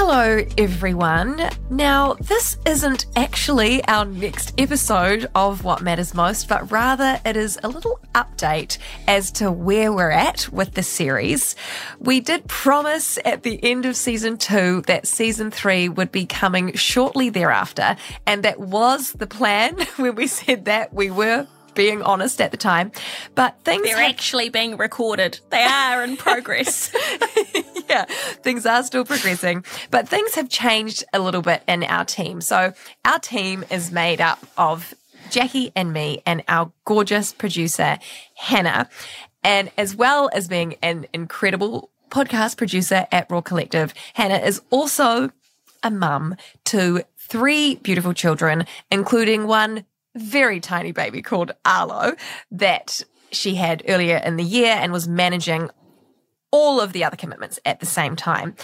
Hello, everyone. Now, this isn't actually our next episode of What Matters Most, but rather it is a little update as to where we're at with the series. We did promise at the end of season 2 that season 3 would be coming shortly thereafter, and that was the plan. When we said that, we were being honest at the time, but things are actually being recorded. They are in progress. Yeah, things are still progressing, but things have changed a little bit in our team. So our team is made up of Jackie and me and our gorgeous producer, Hannah, and as well as being an incredible podcast producer at Raw Collective, Hannah is also a mum to 3 beautiful children, including one very tiny baby called Arlo that she had earlier in the year and was managing all of the other commitments at the same time.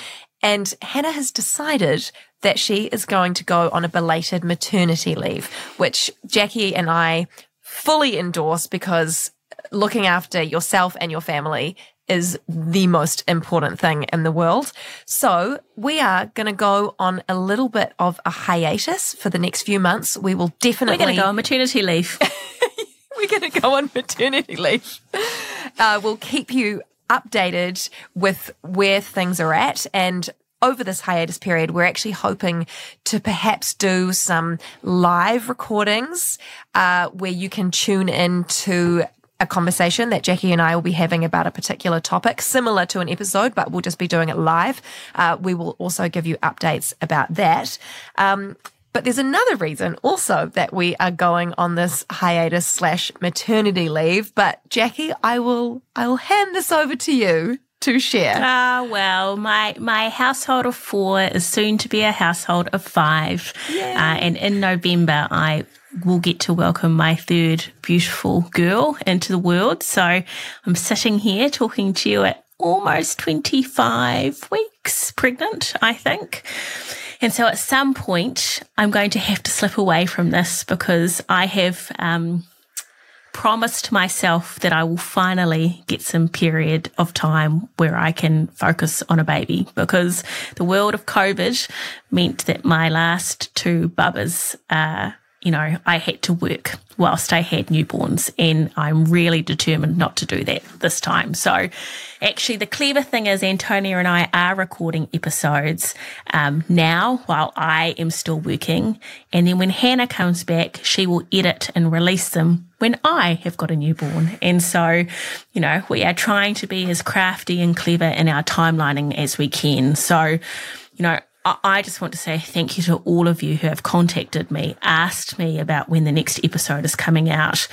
And Hannah has decided that she is going to go on a belated maternity leave, which Jackie and I fully endorse, because looking after yourself and your family is the most important thing in the world. So we are going to go on a little bit of a hiatus for the next few months. We will definitely... We're going to go on maternity leave. We're going to go on maternity leave. We'll keep you updated with where things are at, and over this hiatus period, we're actually hoping to perhaps do some live recordings where you can tune in to a conversation that Jackie and I will be having about a particular topic, similar to an episode, but we'll just be doing it live. We will also give you updates about that. But there's another reason also that we are going on this hiatus/maternity leave. But Jackie, I will hand this over to you to share. Well, my household of 4 is soon to be a household of 5. And in November, I will get to welcome my 3rd beautiful girl into the world. So I'm sitting here talking to you at almost 25 weeks pregnant, I think. And so at some point, I'm going to have to slip away from this, because I have promised myself that I will finally get some period of time where I can focus on a baby, because the world of COVID meant that my last 2 bubbers, I had to work whilst I had newborns, and I'm really determined not to do that this time. So actually the clever thing is Antonia and I are recording episodes now while I am still working, and then when Hannah comes back, she will edit and release them when I have got a newborn. And so, we are trying to be as crafty and clever in our timelining as we can. So, I just want to say thank you to all of you who have contacted me, asked me about when the next episode is coming out,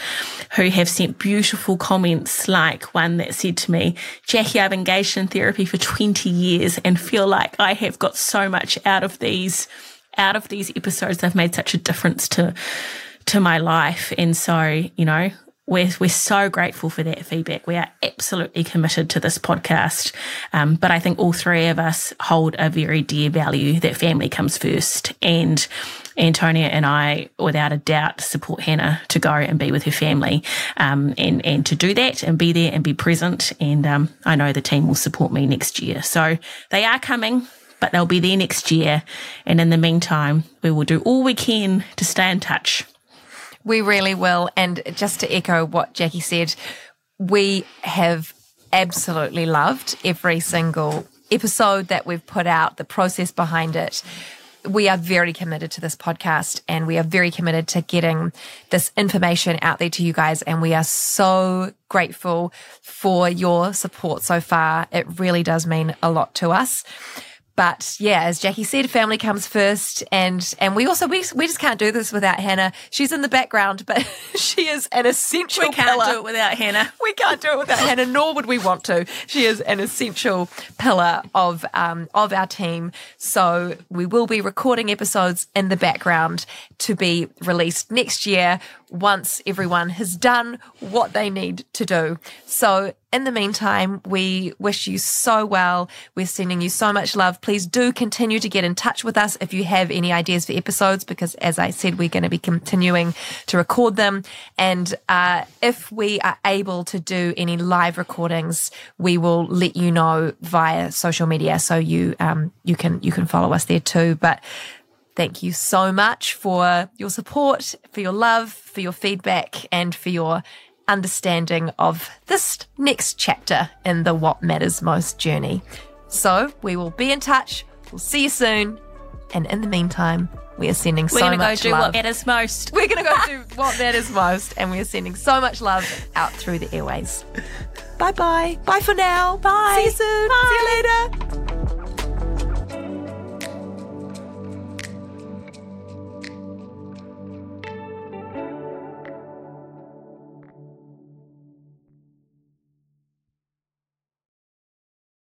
who have sent beautiful comments, like one that said to me, Jackie, I've engaged in therapy for 20 years and feel like I have got so much out of these episodes. They've made such a difference to my life. And so, we're so grateful for that feedback. We are absolutely committed to this podcast. But I think all 3 of us hold a very dear value that family comes first. And Antonia and I, without a doubt, support Hannah to go and be with her family and to do that and be there and be present. And I know the team will support me next year. So they are coming, but they'll be there next year. And in the meantime, we will do all we can to stay in touch. We really will. And just to echo what Jackie said, we have absolutely loved every single episode that we've put out, the process behind it. We are very committed to this podcast, and we are very committed to getting this information out there to you guys. And we are so grateful for your support so far. It really does mean a lot to us. But yeah, as Jackie said, family comes first, and we just can't do this without Hannah. She's in the background, but she is an essential pillar. We can't do it without Hannah. We can't do it without Hannah, nor would we want to. She is an essential pillar of our team. So we will be recording episodes in the background to be released next year once everyone has done what they need to do. So in the meantime, we wish you so well. We're sending you so much love. Please do continue to get in touch with us if you have any ideas for episodes, because as I said, we're going to be continuing to record them. And if we are able to do any live recordings, we will let you know via social media, so you can follow us there too. But thank you so much for your support, for your love, for your feedback, and for your understanding of this next chapter in the What Matters Most journey. So we will be in touch. We'll see you soon. And in the meantime, we are sending so much love. We're going to go do what matters most. We're going to go do what matters most. And we are sending so much love out through the airways. Bye-bye. Bye for now. Bye. See you soon. Bye. See you later.